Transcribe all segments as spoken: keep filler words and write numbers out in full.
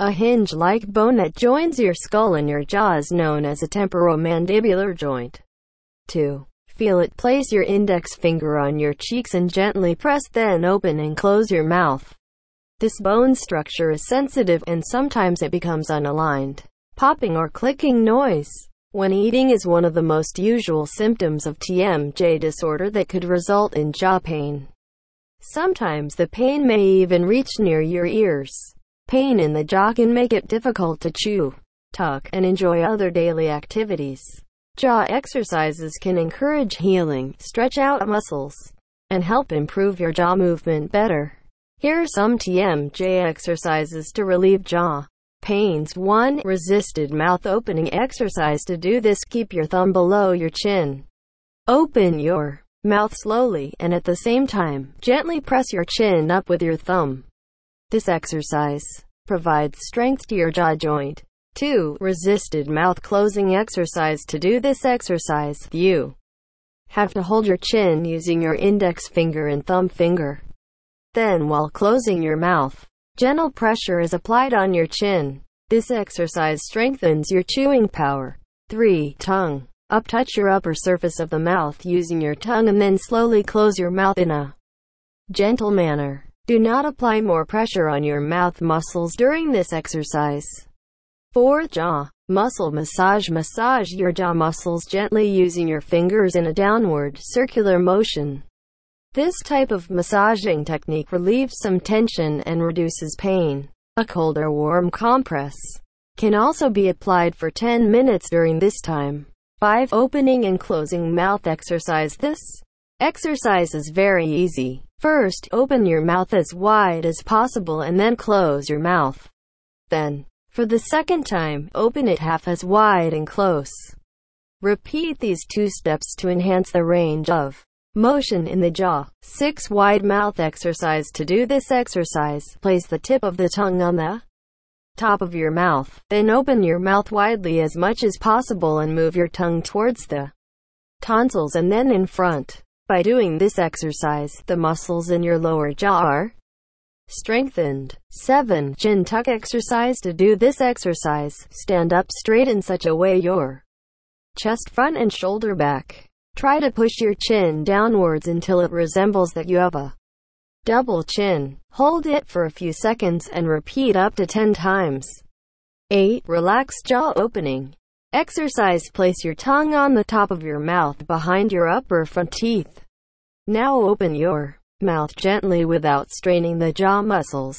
A hinge-like bone that joins your skull and your jaw is known as a temporomandibular joint. two. Feel it. Place your index finger on your cheeks and gently press, then open and close your mouth. This bone structure is sensitive, and sometimes it becomes unaligned. Popping or clicking noise when eating is one of the most usual symptoms of T M J disorder that could result in jaw pain. Sometimes the pain may even reach near your ears. Pain in the jaw can make it difficult to chew, talk, and enjoy other daily activities. Jaw exercises can encourage healing, stretch out muscles, and help improve your jaw movement better. Here are some T M J exercises to relieve jaw pains. one. Resisted mouth opening exercise. To do this, keep your thumb below your chin. Open your mouth slowly, and at the same time, gently press your chin up with your thumb. This exercise provides strength to your jaw joint. two. Resisted mouth closing exercise. To do this exercise, you have to hold your chin using your index finger and thumb finger. Then, while closing your mouth, gentle pressure is applied on your chin. This exercise strengthens your chewing power. three. Tongue. Up touch your upper surface of the mouth using your tongue and then slowly close your mouth in a gentle manner. Do not apply more pressure on your mouth muscles during this exercise. four. Jaw muscle massage. Massage your jaw muscles gently using your fingers in a downward circular motion. This type of massaging technique relieves some tension and reduces pain. A cold or warm compress can also be applied for ten minutes during this time. five. Opening and closing mouth exercise. This exercise is very easy. First, open your mouth as wide as possible and then close your mouth. Then, for the second time, open it half as wide and close. Repeat these two steps to enhance the range of motion in the jaw. six. Wide mouth exercise. To do this exercise, place the tip of the tongue on the top of your mouth, then open your mouth widely as much as possible and move your tongue towards the tonsils and then in front. By doing this exercise, the muscles in your lower jaw are strengthened. seven. Chin tuck exercise. To do this exercise, stand up straight in such a way your chest front and shoulder back. Try to push your chin downwards until it resembles that you have a double chin. Hold it for a few seconds and repeat up to ten times. eight. Relax jaw opening exercise. Place your tongue on the top of your mouth behind your upper front teeth. Now open your mouth gently without straining the jaw muscles.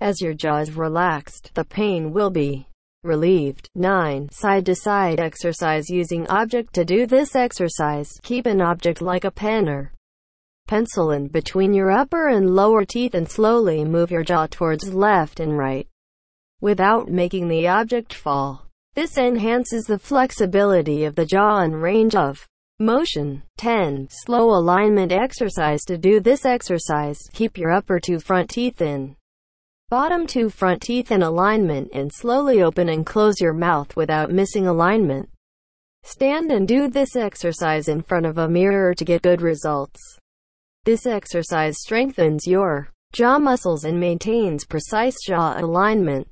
As your jaw is relaxed, the pain will be relieved. nine. Side-to-side exercise using object. To do this exercise, keep an object like a pen or pencil in between your upper and lower teeth and slowly move your jaw towards left and right without making the object fall. This enhances the flexibility of the jaw and range of motion. ten. Slow alignment exercise. To do this exercise, keep your upper two front teeth in bottom two front teeth in alignment and slowly open and close your mouth without missing alignment. Stand and do this exercise in front of a mirror to get good results. This exercise strengthens your jaw muscles and maintains precise jaw alignment.